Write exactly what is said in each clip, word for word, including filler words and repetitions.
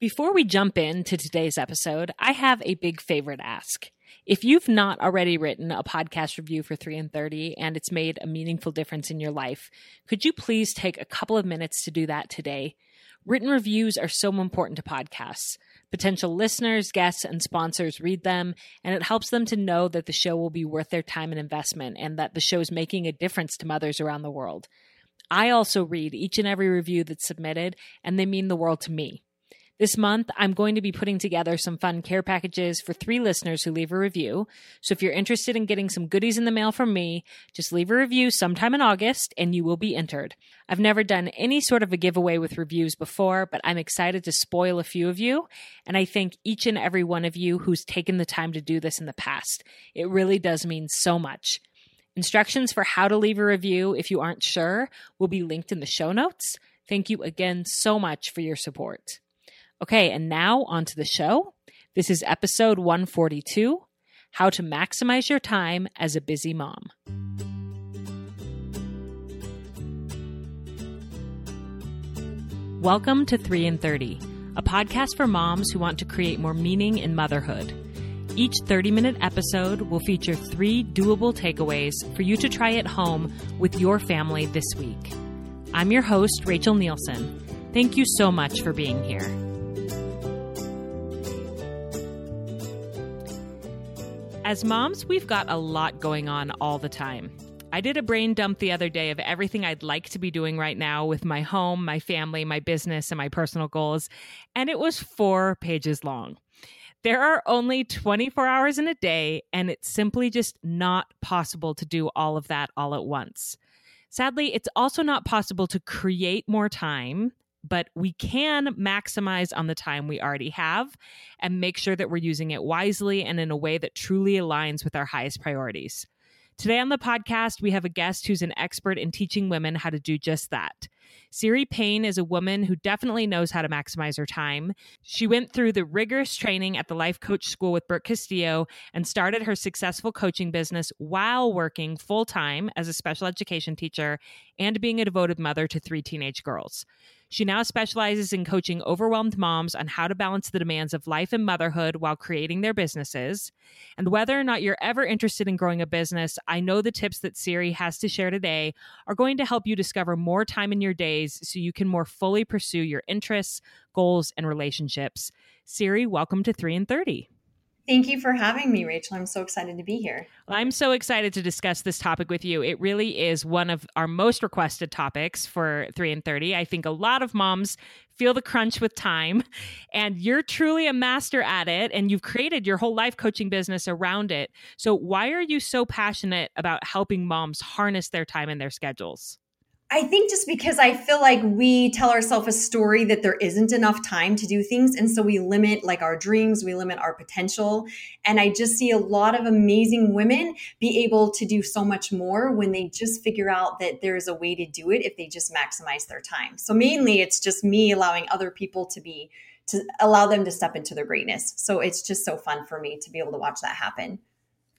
Before we jump into today's episode, I have a big favor to ask. If you've not already written a podcast review for three in thirty and it's made a meaningful difference in your life, could you please take a couple of minutes to do that today? Written reviews are so important to podcasts. Potential listeners, guests, and sponsors read them, and it helps them to know that the show will be worth their time and investment and that the show is making a difference to mothers around the world. I also read each and every review that's submitted, and they mean the world to me. This month, I'm going to be putting together some fun care packages for three listeners who leave a review. So if you're interested in getting some goodies in the mail from me, just leave a review sometime in August and you will be entered. I've never done any sort of a giveaway with reviews before, but I'm excited to spoil a few of you. And I thank each and every one of you who's taken the time to do this in the past. It really does mean so much. Instructions for how to leave a review, if you aren't sure, will be linked in the show notes. Thank you again so much for your support. Okay, and now onto the show. This is episode one forty-two, How to Maximize Your Time as a Busy Mom. Welcome to three in thirty, a podcast for moms who want to create more meaning in motherhood. Each thirty-minute episode will feature three doable takeaways for you to try at home with your family this week. I'm your host, Rachel Nielsen. Thank you so much for being here. As moms, we've got a lot going on all the time. I did a brain dump the other day of everything I'd like to be doing right now with my home, my family, my business, and my personal goals, and it was four pages long. There are only twenty-four hours in a day, and it's simply just not possible to do all of that all at once. Sadly, it's also not possible to create more time, but we can maximize on the time we already have and make sure that we're using it wisely and in a way that truly aligns with our highest priorities. Today on the podcast, we have a guest who's an expert in teaching women how to do just that. Ceri Payne is a woman who definitely knows how to maximize her time. She went through the rigorous training at the Life Coach School with Brooke Castillo and started her successful coaching business while working full-time as a special education teacher and being a devoted mother to three teenage girls. She now specializes in coaching overwhelmed moms on how to balance the demands of life and motherhood while creating their businesses. And whether or not you're ever interested in growing a business, I know the tips that Ceri has to share today are going to help you discover more time in your days so you can more fully pursue your interests, goals, and relationships. Ceri, welcome to three in thirty. Thank you for having me, Rachel. I'm so excited to be here. Well, I'm so excited to discuss this topic with you. It really is one of our most requested topics for three in thirty. I think a lot of moms feel the crunch with time, and you're truly a master at it, and you've created your whole life coaching business around it. So why are you so passionate about helping moms harness their time and their schedules? I think just because I feel like we tell ourselves a story that there isn't enough time to do things. And so we limit like our dreams, we limit our potential. And I just see a lot of amazing women be able to do so much more when they just figure out that there is a way to do it if they just maximize their time. So mainly it's just me allowing other people to be, to allow them to step into their greatness. So it's just so fun for me to be able to watch that happen.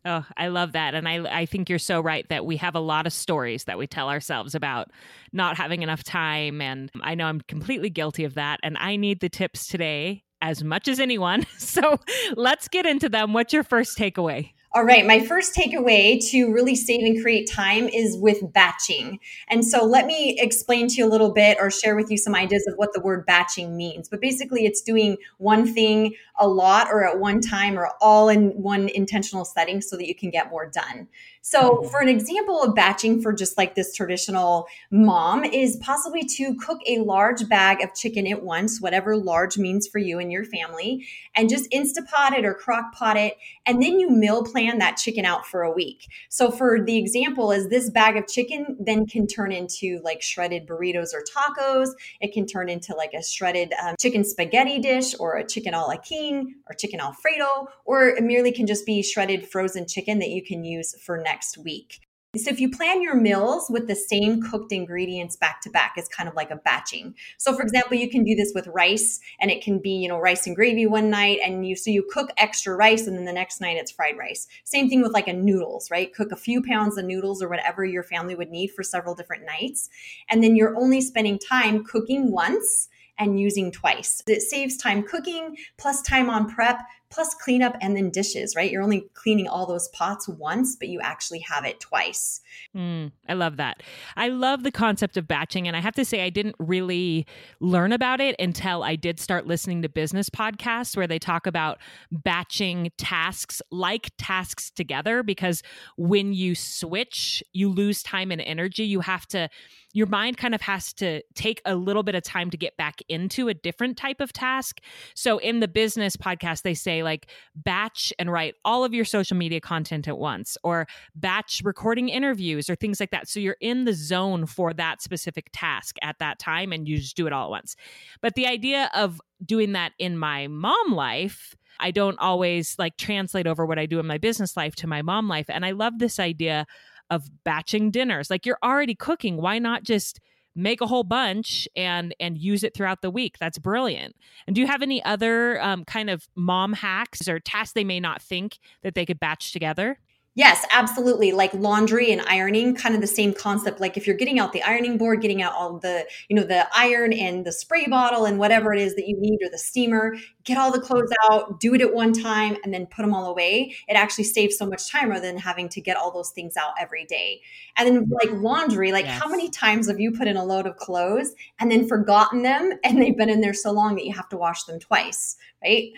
Oh, I love that. And I I think you're so right that we have a lot of stories that we tell ourselves about not having enough time. And I know I'm completely guilty of that. And I need the tips today as much as anyone. So let's get into them. What's your first takeaway? All right. My first takeaway to really save and create time is with batching. And so let me explain to you a little bit or share with you some ideas of what the word batching means. But basically, it's doing one thing a lot or at one time or all in one intentional setting so that you can get more done. So for an example of batching for just like this traditional mom is possibly to cook a large bag of chicken at once, whatever large means for you and your family, and just Instapot it or crock pot it. And then you meal plan plan that chicken out for a week. So for the example is this bag of chicken then can turn into like shredded burritos or tacos. It can turn into like a shredded um, chicken spaghetti dish or a chicken a la king or chicken Alfredo, or it merely can just be shredded frozen chicken that you can use for next week. So if you plan your meals with the same cooked ingredients back to back, it's kind of like a batching. So for example, you can do this with rice, and it can be, you know, rice and gravy one night, and you so you cook extra rice, and then the next night it's fried rice. Same thing with like a noodles, right? Cook a few pounds of noodles or whatever your family would need for several different nights. And then you're only spending time cooking once and using twice. It saves time cooking, plus time on prep, plus cleanup, and then dishes, right? You're only cleaning all those pots once, but you actually have it twice. Mm, I love that. I love the concept of batching. And I have to say, I didn't really learn about it until I did start listening to business podcasts where they talk about batching tasks like tasks together, because when you switch, you lose time and energy. You have to, your mind kind of has to take a little bit of time to get back into a different type of task. So in the business podcast, they say, like, batch and write all of your social media content at once, or batch recording interviews or things like that. So you're in the zone for that specific task at that time and you just do it all at once. But the idea of doing that in my mom life, I don't always like translate over what I do in my business life to my mom life. And I love this idea of batching dinners. Like, you're already cooking. Why not just make a whole bunch and and use it throughout the week? That's brilliant. And do you have any other um, kind of mom hacks or tasks they may not think that they could batch together? Yes, absolutely. Like laundry and ironing, kind of the same concept. Like if you're getting out the ironing board, getting out all the, you know, the iron and the spray bottle and whatever it is that you need, or the steamer, get all the clothes out, do it at one time, and then put them all away. It actually saves so much time rather than having to get all those things out every day. And then like laundry, like yes. How many times have you put in a load of clothes and then forgotten them, and they've been in there so long that you have to wash them twice, right?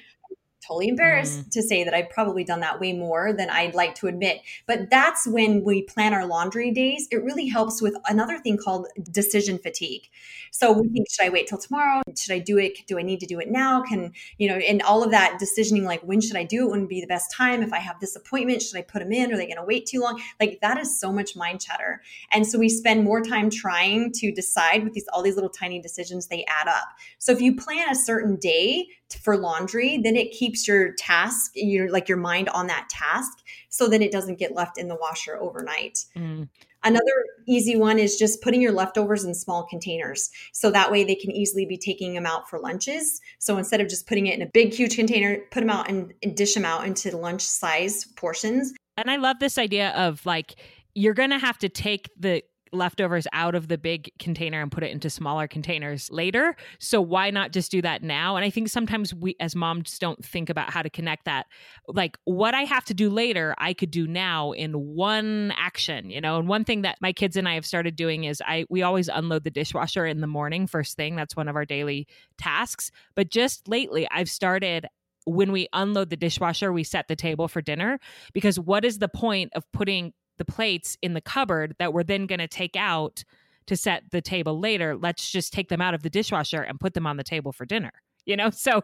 Totally embarrassed mm. to say that I've probably done that way more than I'd like to admit. But that's when we plan our laundry days. It really helps with another thing called decision fatigue. So we think, should I wait till tomorrow? Should I do it? Do I need to do it now? Can, you know, and all of that decisioning, like when should I do it? When would be the best time? If I have this appointment, should I put them in? Are they going to wait too long? Like that is so much mind chatter. And so we spend more time trying to decide with these, all these little tiny decisions, they add up. So if you plan a certain day for laundry, then it keeps your task, your like your mind on that task, so that it doesn't get left in the washer overnight. Mm. Another easy one is just putting your leftovers in small containers. So that way they can easily be taking them out for lunches. So instead of just putting it in a big, huge container, put them out and dish them out into lunch size portions. And I love this idea of like, you're going to have to take the leftovers out of the big container and put it into smaller containers later. So why not just do that now? And I think sometimes we as moms don't think about how to connect that. Like what I have to do later, I could do now in one action, you know? And one thing that my kids and I have started doing is I we always unload the dishwasher in the morning first thing. That's one of our daily tasks. But just lately, I've started when we unload the dishwasher, we set the table for dinner, because what is the point of putting the plates in the cupboard that we're then going to take out to set the table later? Let's just take them out of the dishwasher and put them on the table for dinner, you know? So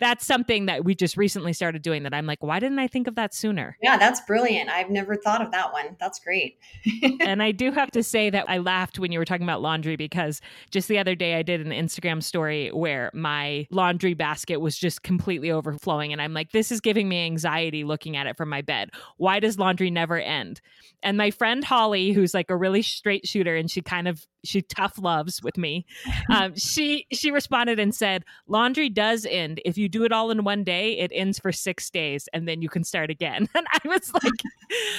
that's something that we just recently started doing that I'm like, why didn't I think of that sooner? Yeah, that's brilliant. I've never thought of that one. That's great. And I do have to say that I laughed when you were talking about laundry, because just the other day I did an Instagram story where my laundry basket was just completely overflowing. And I'm like, this is giving me anxiety looking at it from my bed. Why does laundry never end? And my friend Holly, who's like a really straight shooter, and she kind of She tough loves with me. Um, she she responded and said, laundry does end. If you do it all in one day, it ends for six days and then you can start again. And I was like,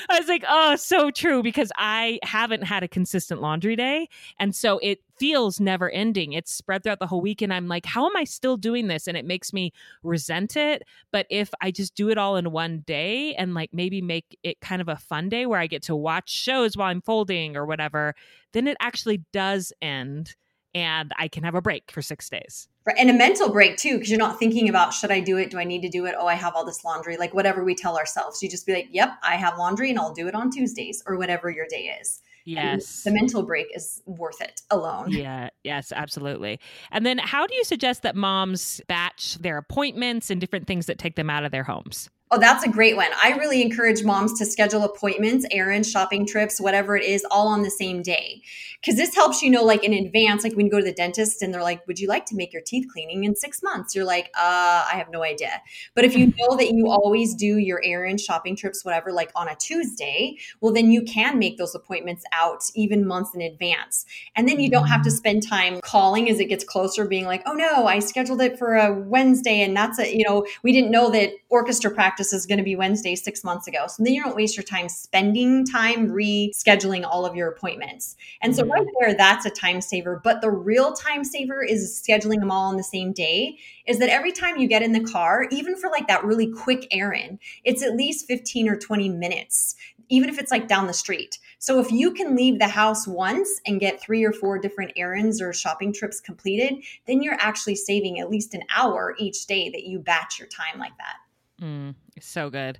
I was like, oh, so true, because I haven't had a consistent laundry day. And so it feels never ending. It's spread throughout the whole week. And I'm like, how am I still doing this? And it makes me resent it. But if I just do it all in one day and like maybe make it kind of a fun day where I get to watch shows while I'm folding or whatever, then it actually does end and I can have a break for six days. And a mental break too, because you're not thinking about, should I do it? Do I need to do it? Oh, I have all this laundry, like whatever we tell ourselves. You just be like, yep, I have laundry and I'll do it on Tuesdays or whatever your day is. Yes. And the mental break is worth it alone. Yeah. Yes, absolutely. And then how do you suggest that moms batch their appointments and different things that take them out of their homes? Oh, that's a great one. I really encourage moms to schedule appointments, errands, shopping trips, whatever it is, all on the same day. Because this helps you know, like in advance, like when you go to the dentist and they're like, would you like to make your teeth cleaning in six months? You're like, uh, I have no idea. But if you know that you always do your errands, shopping trips, whatever, like on a Tuesday, well, then you can make those appointments out even months in advance. And then you don't have to spend time calling as it gets closer, being like, oh no, I scheduled it for a Wednesday. And that's a, you know, we didn't know that orchestra practice is going to be Wednesday six months ago. So then you don't waste your time spending time rescheduling all of your appointments. And so right there, that's a time saver. But the real time saver is scheduling them all on the same day, is that every time you get in the car, even for like that really quick errand, it's at least fifteen or twenty minutes, even if it's like down the street. So if you can leave the house once and get three or four different errands or shopping trips completed, then you're actually saving at least an hour each day that you batch your time like that. Mm, so good.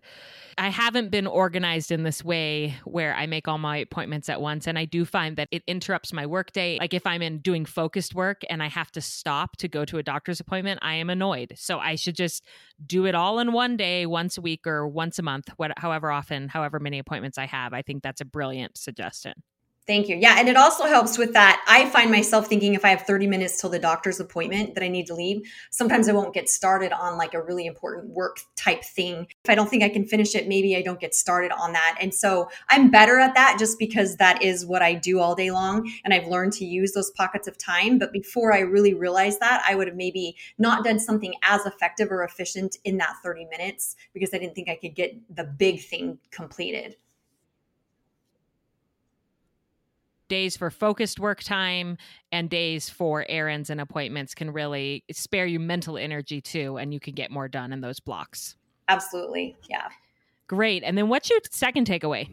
I haven't been organized in this way where I make all my appointments at once. And I do find that it interrupts my workday. Like if I'm in doing focused work and I have to stop to go to a doctor's appointment, I am annoyed. So I should just do it all in one day, once a week or once a month, what, however often, however many appointments I have. I think that's a brilliant suggestion. Thank you. Yeah. And it also helps with that. I find myself thinking if I have thirty minutes till the doctor's appointment that I need to leave, sometimes I won't get started on like a really important work type thing. If I don't think I can finish it, maybe I don't get started on that. And so I'm better at that just because that is what I do all day long. And I've learned to use those pockets of time. But before I really realized that, I would have maybe not done something as effective or efficient in that thirty minutes because I didn't think I could get the big thing completed. Days for focused work time and days for errands and appointments can really spare you mental energy too, and you can get more done in those blocks. Absolutely. Yeah. Great. And then what's your second takeaway?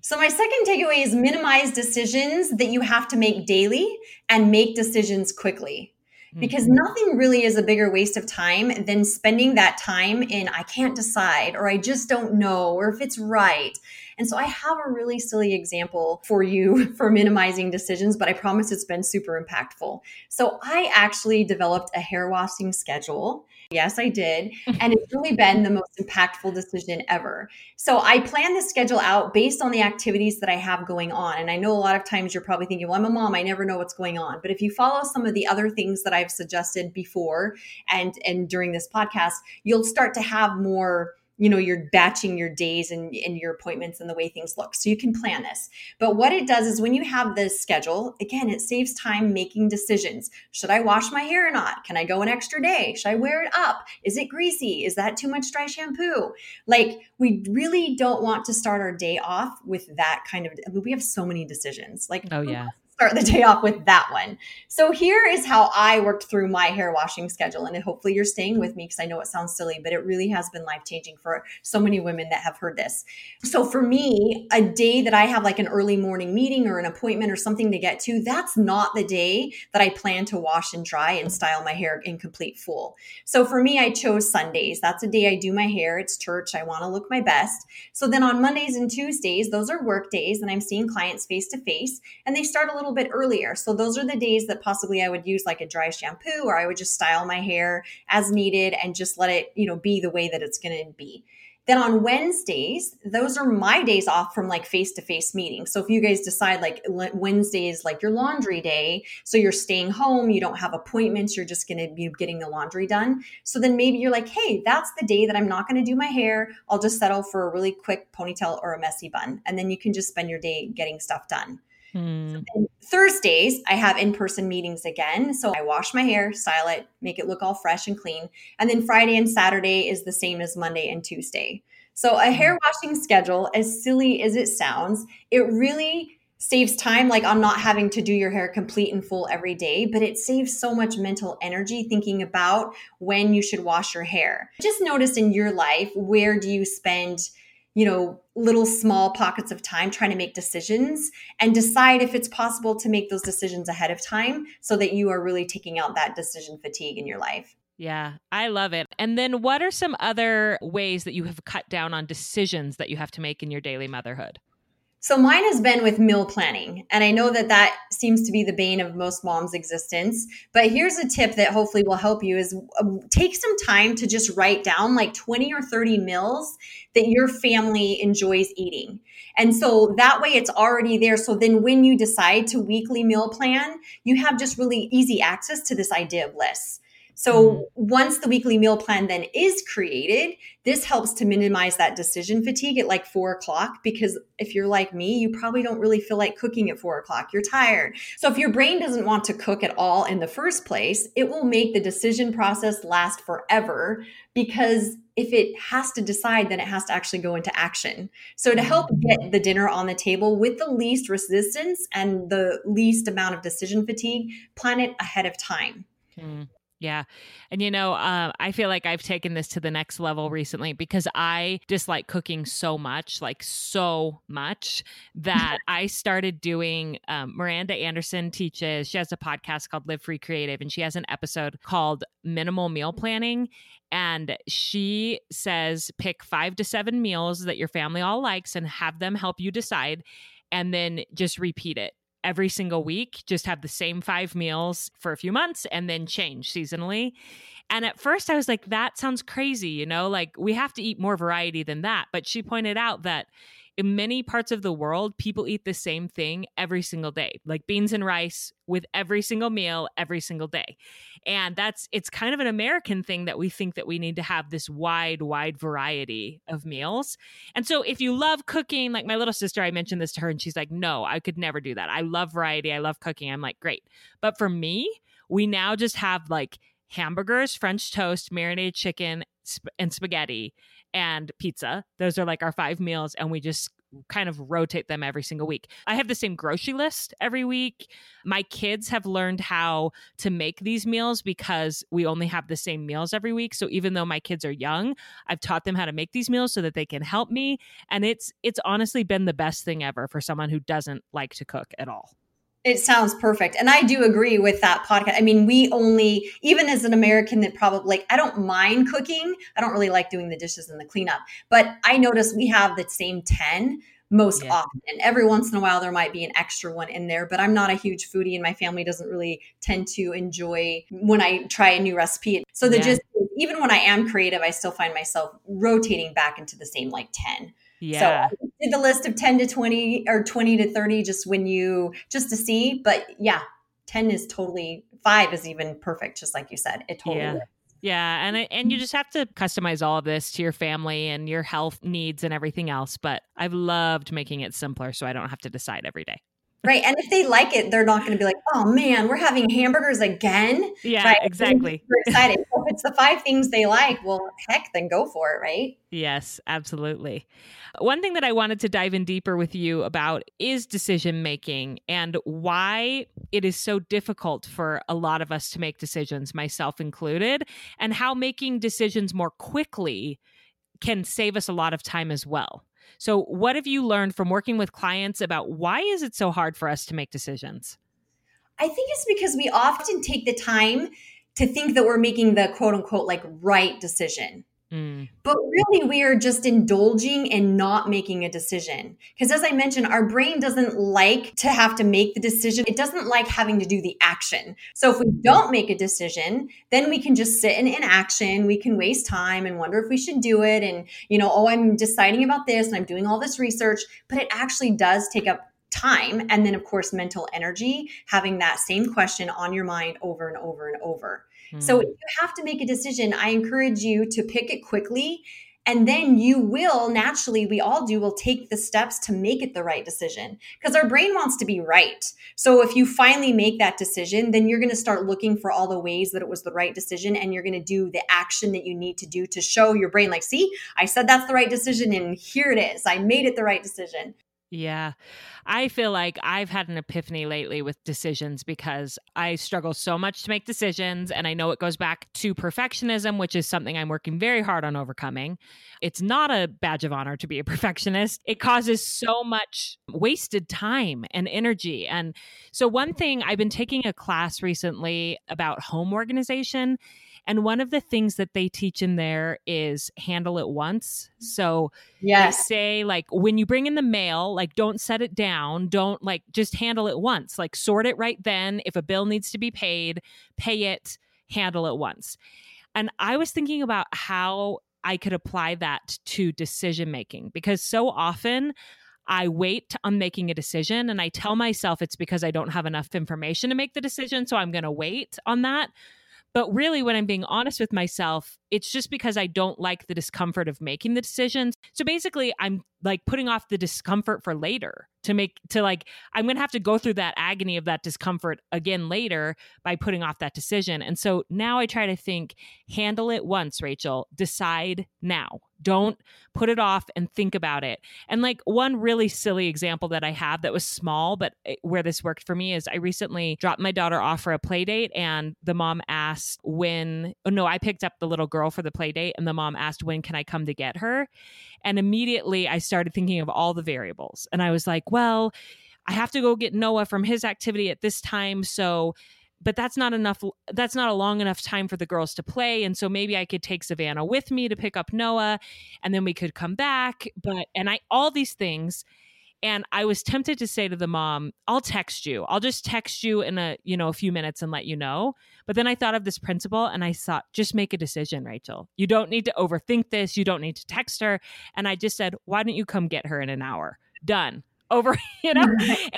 So my second takeaway is minimize decisions that you have to make daily and make decisions quickly. Because nothing really is a bigger waste of time than spending that time in I can't decide, or I just don't know, or if it's right. And so I have a really silly example for you for minimizing decisions, but I promise it's been super impactful. So I actually developed a hair washing schedule. Yes, I did. And it's really been the most impactful decision ever. So I plan the schedule out based on the activities that I have going on. And I know a lot of times you're probably thinking, well, I'm a mom. I never know what's going on. But if you follow some of the other things that I've suggested before and, and during this podcast, you'll start to have more, you know, you're batching your days and, and your appointments and the way things look. So you can plan this. But what it does is when you have this schedule, again, it saves time making decisions. Should I wash my hair or not? Can I go an extra day? Should I wear it up? Is it greasy? Is that too much dry shampoo? Like we really don't want to start our day off with that kind of, I mean, we have so many decisions. Like, oh yeah. Start the day off with that one. So here is how I worked through my hair washing schedule. And hopefully you're staying with me because I know it sounds silly, but it really has been life-changing for so many women that have heard this. So for me, a day that I have like an early morning meeting or an appointment or something to get to, that's not the day that I plan to wash and dry and style my hair in complete full. So for me, I chose Sundays. That's a day I do my hair. It's church. I want to look my best. So then on Mondays and Tuesdays, those are work days and I'm seeing clients face-to-face and they start a little bit earlier. So those are the days that possibly I would use like a dry shampoo, or I would just style my hair as needed and just let it, you know, be the way that it's going to be. Then on Wednesdays, those are my days off from like face-to-face meetings. So if you guys decide like Wednesday is like your laundry day, so you're staying home, you don't have appointments, you're just going to be getting the laundry done. So then maybe you're like, hey, that's the day that I'm not going to do my hair. I'll just settle for a really quick ponytail or a messy bun. And then you can just spend your day getting stuff done. Hmm. So Thursdays, I have in-person meetings again. So I wash my hair, style it, make it look all fresh and clean. And then Friday and Saturday is the same as Monday and Tuesday. So a hair washing schedule, as silly as it sounds, it really saves time, like on not having to do your hair complete and full every day, but it saves so much mental energy thinking about when you should wash your hair. Just notice in your life, where do you spend, you know, little small pockets of time trying to make decisions, and decide if it's possible to make those decisions ahead of time so that you are really taking out that decision fatigue in your life. Yeah, I love it. And then what are some other ways that you have cut down on decisions that you have to make in your daily motherhood? So mine has been with meal planning. And I know that that seems to be the bane of most moms' existence. But here's a tip that hopefully will help you is take some time to just write down like twenty or thirty meals that your family enjoys eating. And so that way it's already there. So then when you decide to weekly meal plan, you have just really easy access to this idea of lists. So once the weekly meal plan then is created, this helps to minimize that decision fatigue at like four o'clock, because if you're like me, you probably don't really feel like cooking at four o'clock. You're tired. So if your brain doesn't want to cook at all in the first place, it will make the decision process last forever, because if it has to decide, then it has to actually go into action. So to help get the dinner on the table with the least resistance and the least amount of decision fatigue, plan it ahead of time. Mm. Yeah. And, you know, uh, I feel like I've taken this to the next level recently, because I dislike cooking so much, like so much, that I started doing um, Miranda Anderson teaches. She has a podcast called Live Free Creative, and she has an episode called Minimal Meal Planning. And she says, pick five to seven meals that your family all likes and have them help you decide, and then just repeat it. Every single week, just have the same five meals for a few months and then change seasonally. And at first I was like, that sounds crazy, you know, like we have to eat more variety than that. But she pointed out that in many parts of the world, people eat the same thing every single day, like beans and rice with every single meal, every single day. And that's, it's kind of an American thing that we think that we need to have this wide, wide variety of meals. And so if you love cooking, like my little sister, I mentioned this to her and she's like, no, I could never do that. I love variety. I love cooking. I'm like, great. But for me, we now just have like hamburgers, French toast, marinated chicken, sp- and spaghetti and pizza. Those are like our five meals, and we just kind of rotate them every single week. I have the same grocery list every week. My kids have learned how to make these meals because we only have the same meals every week. So even though my kids are young, I've taught them how to make these meals so that they can help me. And it's it's honestly been the best thing ever for someone who doesn't like to cook at all. It sounds perfect. And I do agree with that podcast. I mean, we only, even as an American that probably, like, I don't mind cooking. I don't really like doing the dishes and the cleanup, but I notice we have the same ten most yeah. often. And every once in a while, there might be an extra one in there, but I'm not a huge foodie and my family doesn't really tend to enjoy when I try a new recipe. So they're yeah. just, even when I am creative, I still find myself rotating back into the same like ten. Yeah. So I did the list of ten to twenty or twenty to thirty, just when you, just to see, but yeah, ten is totally, five is even perfect. Just like you said, it totally yeah. works. Yeah. And, and you just have to customize all of this to your family and your health needs and everything else. But I've loved making it simpler so I don't have to decide every day. Right. And if they like it, they're not going to be like, oh man, we're having hamburgers again. Yeah, right? Exactly. We're excited. So if it's the five things they like, well, heck, then go for it. Right. Yes, absolutely. One thing that I wanted to dive in deeper with you about is decision making and why it is so difficult for a lot of us to make decisions, myself included, and how making decisions more quickly can save us a lot of time as well. So what have you learned from working with clients about why is it so hard for us to make decisions? I think it's because we often take the time to think that we're making the quote unquote like right decision. Mm. But really we are just indulging and not making a decision. Because as I mentioned, our brain doesn't like to have to make the decision. It doesn't like having to do the action. So if we don't make a decision, then we can just sit in inaction. We can waste time and wonder if we should do it. And, you know, oh, I'm deciding about this and I'm doing all this research, but it actually does take up time. And then of course, mental energy, having that same question on your mind over and over and over. So if you have to make a decision, I encourage you to pick it quickly, and then you will naturally, we all do, will take the steps to make it the right decision, because our brain wants to be right. So if you finally make that decision, then you're going to start looking for all the ways that it was the right decision, and you're going to do the action that you need to do to show your brain, like, see, I said that's the right decision, and here it is. I made it the right decision. Yeah. I feel like I've had an epiphany lately with decisions because I struggle so much to make decisions. And I know it goes back to perfectionism, which is something I'm working very hard on overcoming. It's not a badge of honor to be a perfectionist. It causes so much wasted time and energy. And so one thing, I've been taking a class recently about home organization. And one of the things that they teach in there is handle it once. So yes. they say, like, when you bring in the mail, like, don't set it down. Don't, like, just handle it once. Like, sort it right then. If a bill needs to be paid, pay it, handle it once. And I was thinking about how I could apply that to decision-making, because so often I wait on making a decision and I tell myself it's because I don't have enough information to make the decision, so I'm going to wait on that. But really, when I'm being honest with myself, it's just because I don't like the discomfort of making the decisions. So basically, I'm like putting off the discomfort for later to make to like, I'm going to have to go through that agony of that discomfort again later by putting off that decision. And so now I try to think, handle it once, Rachel, decide now. Don't put it off and think about it. And like one really silly example that I have that was small, but where this worked for me is I recently dropped my daughter off for a play date, and the mom asked when, oh no, I picked up the little girl for the play date, and the mom asked, when can I come to get her? And immediately I started thinking of all the variables. And I was like, well, I have to go get Noah from his activity at this time. So but that's not enough. That's not a long enough time for the girls to play. And so maybe I could take Savannah with me to pick up Noah, and then we could come back. But, and I, all these things. And I was tempted to say to the mom, I'll text you. I'll just text you in a, you know, a few minutes and let you know. But then I thought of this principle, and I thought, just make a decision, Rachel. You don't need to overthink this. You don't need to text her. And I just said, why don't you come get her in an hour? Done. Over, you know, and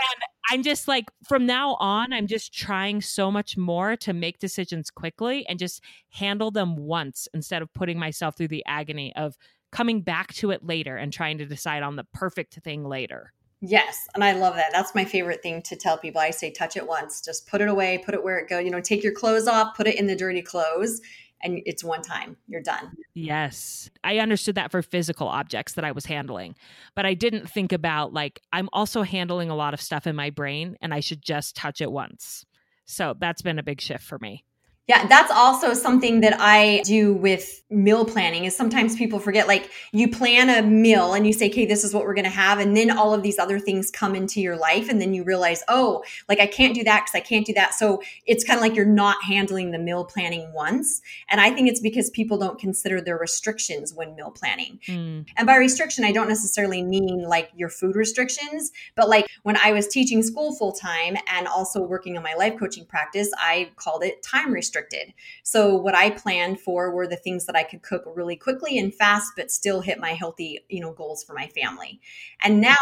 I'm just like, from now on, I'm just trying so much more to make decisions quickly and just handle them once, instead of putting myself through the agony of coming back to it later and trying to decide on the perfect thing later. Yes. And I love that. That's my favorite thing to tell people. I say, touch it once, just put it away, put it where it goes, you know, take your clothes off, put it in the dirty clothes. And it's one time, you're done. Yes. I understood that for physical objects that I was handling, but I didn't think about, like, I'm also handling a lot of stuff in my brain, and I should just touch it once. So that's been a big shift for me. Yeah. That's also something that I do with meal planning, is sometimes people forget, like, you plan a meal and you say, okay, this is what we're going to have. And then all of these other things come into your life. And then you realize, oh, like, I can't do that because I can't do that. So it's kind of like you're not handling the meal planning once. And I think it's because people don't consider their restrictions when meal planning. Mm. And by restriction, I don't necessarily mean like your food restrictions, but like when I was teaching school full time and also working on my life coaching practice, I called it time restriction. So what I planned for were the things that I could cook really quickly and fast, but still hit my healthy, you know, goals for my family. And now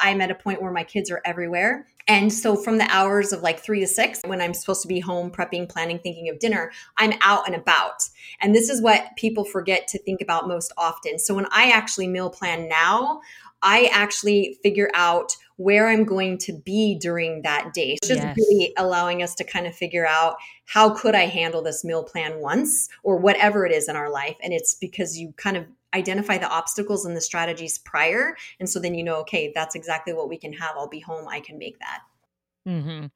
I'm at a point where my kids are everywhere. And so from the hours of like three to six, when I'm supposed to be home prepping, planning, thinking of dinner, I'm out and about. And this is what people forget to think about most often. So when I actually meal plan now, I actually figure out where I'm going to be during that day. It's just yes. really allowing us to kind of figure out, how could I handle this meal plan once, or whatever it is in our life. And it's because you kind of identify the obstacles and the strategies prior. And so then you know, okay, that's exactly what we can have. I'll be home. I can make that. Mm-hmm.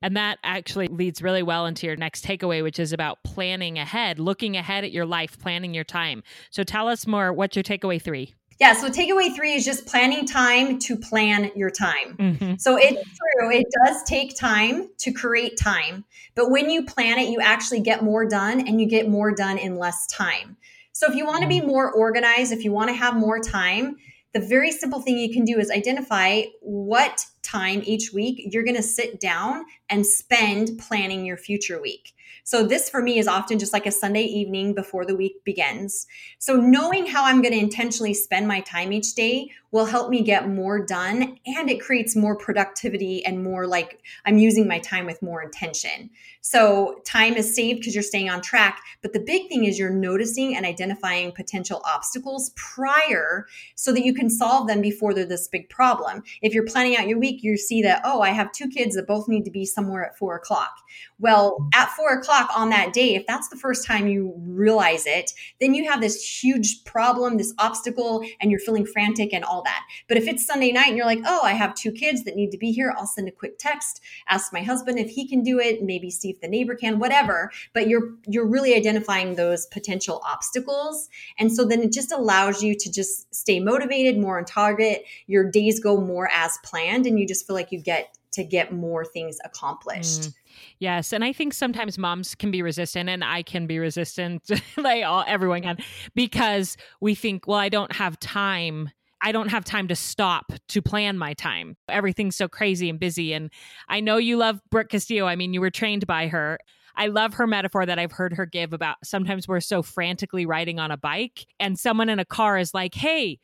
And that actually leads really well into your next takeaway, which is about planning ahead, looking ahead at your life, planning your time. So tell us more. What's your takeaway three? Yeah. So takeaway three is just planning time to plan your time. Mm-hmm. So it's true. It does take time to create time, but when you plan it, you actually get more done, and you get more done in less time. So if you want to be more organized, if you want to have more time, the very simple thing you can do is identify what time each week you're going to sit down and spend planning your future week. So this for me is often just like a Sunday evening before the week begins. So knowing how I'm going to intentionally spend my time each day will help me get more done, and it creates more productivity and more, like, I'm using my time with more intention. So time is saved because you're staying on track. But the big thing is you're noticing and identifying potential obstacles prior so that you can solve them before they're this big problem. If you're planning out your week, you see that, oh, I have two kids that both need to be somewhere at four o'clock. Well, at four o'clock on that day, if that's the first time you realize it, then you have this huge problem, this obstacle, and you're feeling frantic and all that. But if it's Sunday night and you're like, oh, I have two kids that need to be here, I'll send a quick text, ask my husband if he can do it, maybe see if the neighbor can, whatever. But you're you're really identifying those potential obstacles. And so then it just allows you to just stay motivated, more on target. Your days go more as planned, and you just feel like you get to get more things accomplished. Mm. Yes. And I think sometimes moms can be resistant, and I can be resistant. Like all, everyone can, because we think, well, I don't have time. I don't have time to stop to plan my time. Everything's so crazy and busy. And I know you love Brooke Castillo. I mean, you were trained by her. I love her metaphor that I've heard her give about sometimes we're so frantically riding on a bike and someone in a car is like, hey,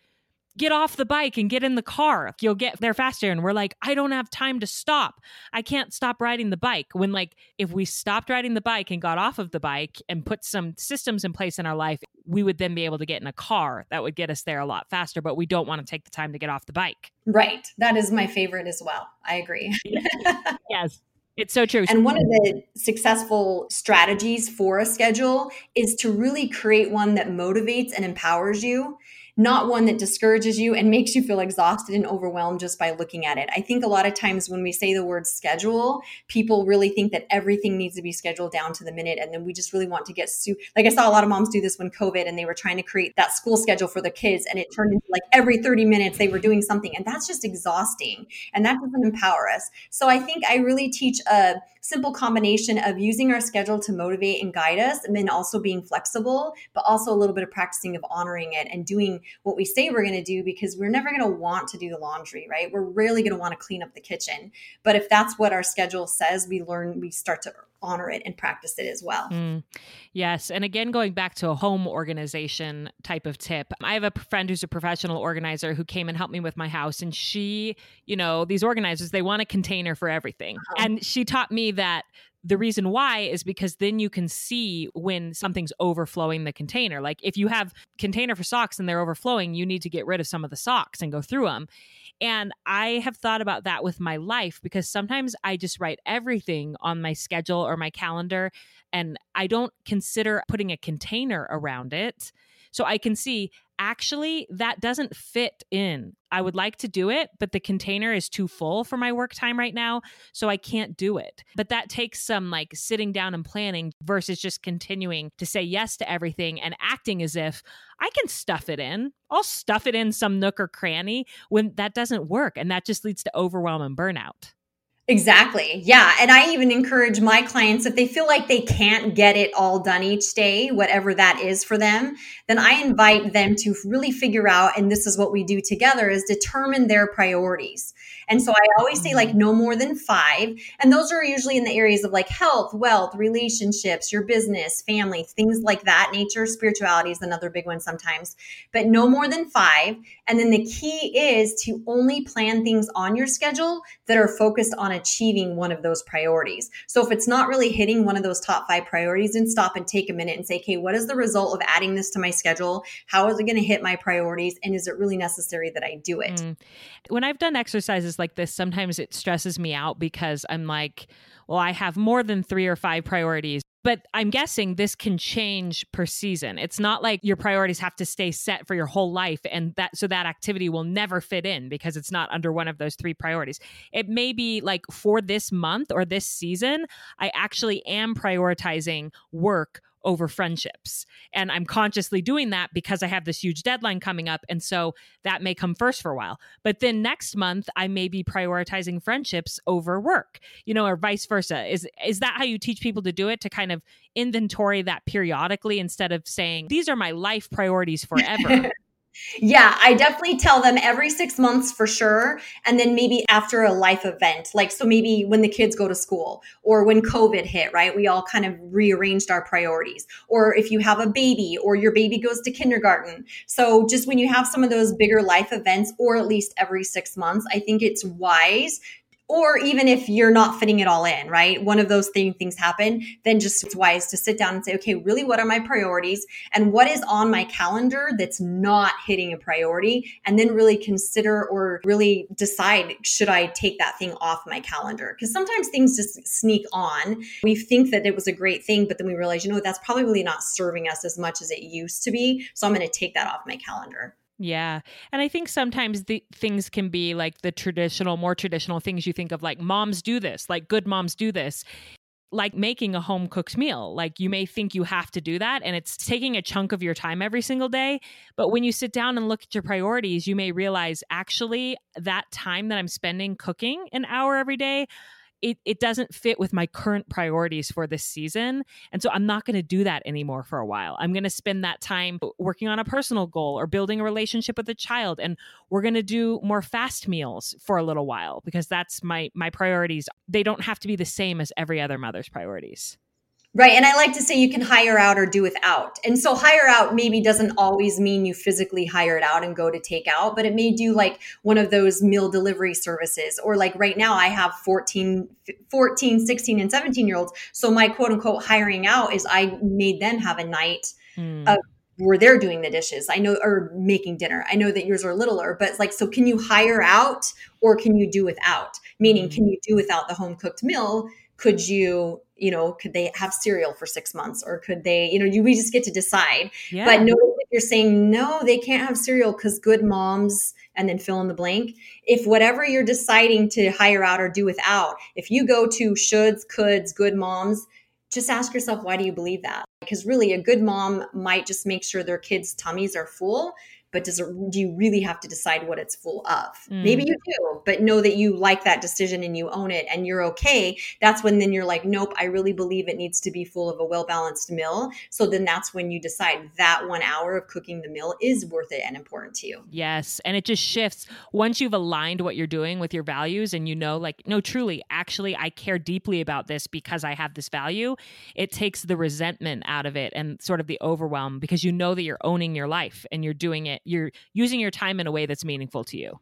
get off the bike and get in the car. You'll get there faster. And we're like, I don't have time to stop. I can't stop riding the bike. When like, if we stopped riding the bike and got off of the bike and put some systems in place in our life, we would then be able to get in a car that would get us there a lot faster, but we don't want to take the time to get off the bike. Right. That is my favorite as well. I agree. Yes. It's so true. And one of the successful strategies for a schedule is to really create one that motivates and empowers you, not one that discourages you and makes you feel exhausted and overwhelmed just by looking at it. I think a lot of times when we say the word schedule, people really think that everything needs to be scheduled down to the minute. And then we just really want to get, su- like I saw a lot of moms do this when COVID and they were trying to create that school schedule for the kids. And it turned into like every thirty minutes they were doing something. And that's just exhausting. And that doesn't empower us. So I think I really teach a simple combination of using our schedule to motivate and guide us, and then also being flexible, but also a little bit of practicing of honoring it and doing what we say we're going to do, because we're never going to want to do the laundry, right? We're really going to want to clean up the kitchen. But if that's what our schedule says, we learn, we start to honor it and practice it as well. Mm, yes. And again, going back to a home organization type of tip, I have a friend who's a professional organizer who came and helped me with my house. And she, you know, these organizers, they want a container for everything. Uh-huh. And she taught me that the reason why is because then you can see when something's overflowing the container. Like if you have container for socks and they're overflowing, you need to get rid of some of the socks and go through them. And I have thought about that with my life, because sometimes I just write everything on my schedule or my calendar and I don't consider putting a container around it. So I can see, actually, that doesn't fit in. I would like to do it, but the container is too full for my work time right now, so I can't do it. But that takes some like sitting down and planning versus just continuing to say yes to everything and acting as if I can stuff it in. I'll stuff it in some nook or cranny, when that doesn't work. And that just leads to overwhelm and burnout. Exactly. Yeah. And I even encourage my clients, if they feel like they can't get it all done each day, whatever that is for them, then I invite them to really figure out, and this is what we do together, is determine their priorities. And so I always say like no more than five. And those are usually in the areas of like health, wealth, relationships, your business, family, things like that nature. Spirituality is another big one sometimes, but no more than five. And then the key is to only plan things on your schedule that are focused on achieving one of those priorities. So if it's not really hitting one of those top five priorities, then stop and take a minute and say, okay, what is the result of adding this to my schedule? How is it going to hit my priorities? And is it really necessary that I do it? Mm. When I've done exercises like this, sometimes it stresses me out because I'm like, well, I have more than three or five priorities. But I'm guessing this can change per season. It's not like your priorities have to stay set for your whole life, and that so that activity will never fit in because it's not under one of those three priorities. It may be like for this month or this season, I actually am prioritizing work over friendships. And I'm consciously doing that because I have this huge deadline coming up. And so that may come first for a while. But then next month, I may be prioritizing friendships over work, you know, or vice versa. Is is that how you teach people to do it, to kind of inventory that periodically instead of saying, these are my life priorities forever? Yeah, I definitely tell them every six months for sure. And then maybe after a life event, like, so maybe when the kids go to school or when COVID hit, right? We all kind of rearranged our priorities. Or if you have a baby or your baby goes to kindergarten. So just when you have some of those bigger life events, or at least every six months, I think it's wise. Or even if you're not fitting it all in, right? One of those thing, things happen, then just it's wise to sit down and say, okay, really, what are my priorities? And what is on my calendar that's not hitting a priority? And then really consider or really decide, should I take that thing off my calendar? Because sometimes things just sneak on. We think that it was a great thing, but then we realize, you know, that's probably really not serving us as much as it used to be. So I'm going to take that off my calendar. Yeah. And I think sometimes the things can be like the traditional, more traditional things you think of, like moms do this, like good moms do this, like making a home cooked meal. Like you may think you have to do that and it's taking a chunk of your time every single day. But when you sit down and look at your priorities, you may realize actually that time that I'm spending cooking an hour every day it it doesn't fit with my current priorities for this season. And so I'm not going to do that anymore for a while. I'm going to spend that time working on a personal goal or building a relationship with a child. And we're going to do more fast meals for a little while because that's my my priorities. They don't have to be the same as every other mother's priorities. Right. And I like to say you can hire out or do without. And so hire out maybe doesn't always mean you physically hire it out and go to take out, but it may do like one of those meal delivery services. Or like right now I have fourteen, fourteen, sixteen and seventeen year olds. So my quote unquote hiring out is I made them have a night mm. of where they're doing the dishes. I know, or making dinner. I know that yours are littler, but it's like, so can you hire out or can you do without? Meaning, mm. can you do without the home cooked meal? Could you, you know, could they have cereal for six months or could they, you know, you, we just get to decide, yeah. But no, you're saying, no, they can't have cereal because good moms, and then fill in the blank. If whatever you're deciding to hire out or do without, if you go to shoulds, coulds, good moms, just ask yourself, why do you believe that? Because really a good mom might just make sure their kids' tummies are full, but does it, do you really have to decide what it's full of? Mm. Maybe you do, but know that you like that decision and you own it and you're okay. That's when then you're like, nope, I really believe it needs to be full of a well-balanced meal. So then that's when you decide that one hour of cooking the meal is worth it and important to you. Yes. And it just shifts. Once you've aligned what you're doing with your values and you know, like, no, truly, actually, I care deeply about this because I have this value. It takes the resentment out of it and sort of the overwhelm because you know that you're owning your life and you're doing it. You're using your time in a way that's meaningful to you.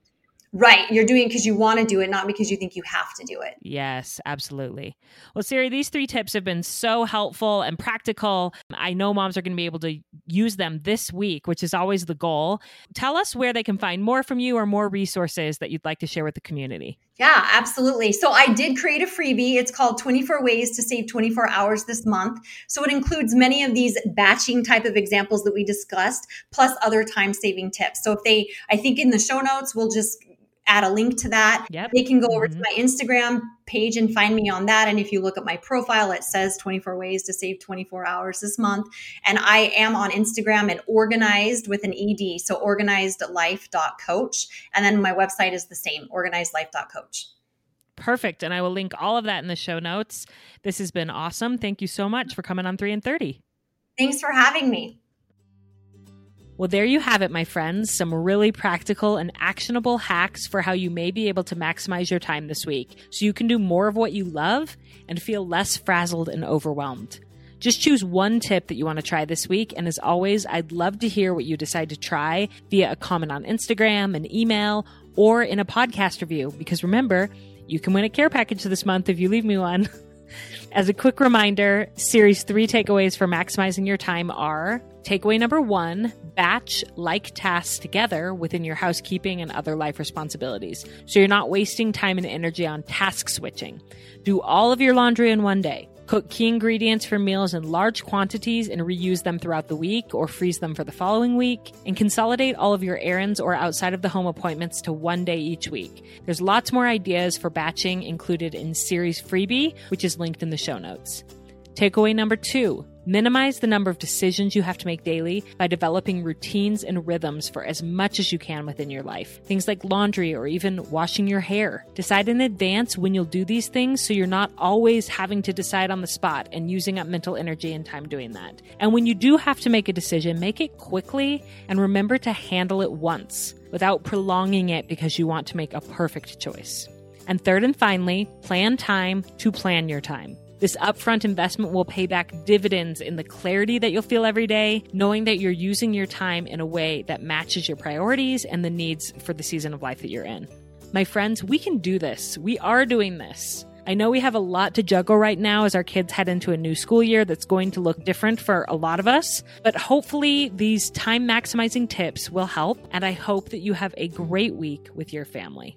Right. You're doing it because you want to do it, not because you think you have to do it. Yes, absolutely. Well, Ceri, these three tips have been so helpful and practical. I know moms are going to be able to use them this week, which is always the goal. Tell us where they can find more from you or more resources that you'd like to share with the community. Yeah, absolutely. So I did create a freebie. It's called twenty-four Ways to Save twenty-four Hours this month. So it includes many of these batching type of examples that we discussed, plus other time-saving tips. So if they, I think in the show notes, we'll just add a link to that. Yep. They can go over mm-hmm. to my Instagram page and find me on that. And if you look at my profile, it says twenty-four Ways to Save twenty-four Hours this month. And I am on Instagram at organized with an E D. So organized life dot coach. And then my website is the same, organized life dot coach. Perfect. And I will link all of that in the show notes. This has been awesome. Thank you so much for coming on three in thirty. Thanks for having me. Well, there you have it, my friends, some really practical and actionable hacks for how you may be able to maximize your time this week so you can do more of what you love and feel less frazzled and overwhelmed. Just choose one tip that you want to try this week. And as always, I'd love to hear what you decide to try via a comment on Instagram, an email, or in a podcast review. Because remember, you can win a care package this month if you leave me one. As a quick reminder, series three takeaways for maximizing your time are takeaway number one, batch like tasks together within your housekeeping and other life responsibilities. So you're not wasting time and energy on task switching. Do all of your laundry in one day. Cook key ingredients for meals in large quantities and reuse them throughout the week or freeze them for the following week, and consolidate all of your errands or outside of the home appointments to one day each week. There's lots more ideas for batching included in Ceri's freebie, which is linked in the show notes. Takeaway number two, minimize the number of decisions you have to make daily by developing routines and rhythms for as much as you can within your life. Things like laundry or even washing your hair. Decide in advance when you'll do these things so you're not always having to decide on the spot and using up mental energy and time doing that. And when you do have to make a decision, make it quickly and remember to handle it once without prolonging it because you want to make a perfect choice. And third and finally, plan time to plan your time. This upfront investment will pay back dividends in the clarity that you'll feel every day, knowing that you're using your time in a way that matches your priorities and the needs for the season of life that you're in. My friends, we can do this. We are doing this. I know we have a lot to juggle right now as our kids head into a new school year that's going to look different for a lot of us, but hopefully these time maximizing tips will help, and I hope that you have a great week with your family.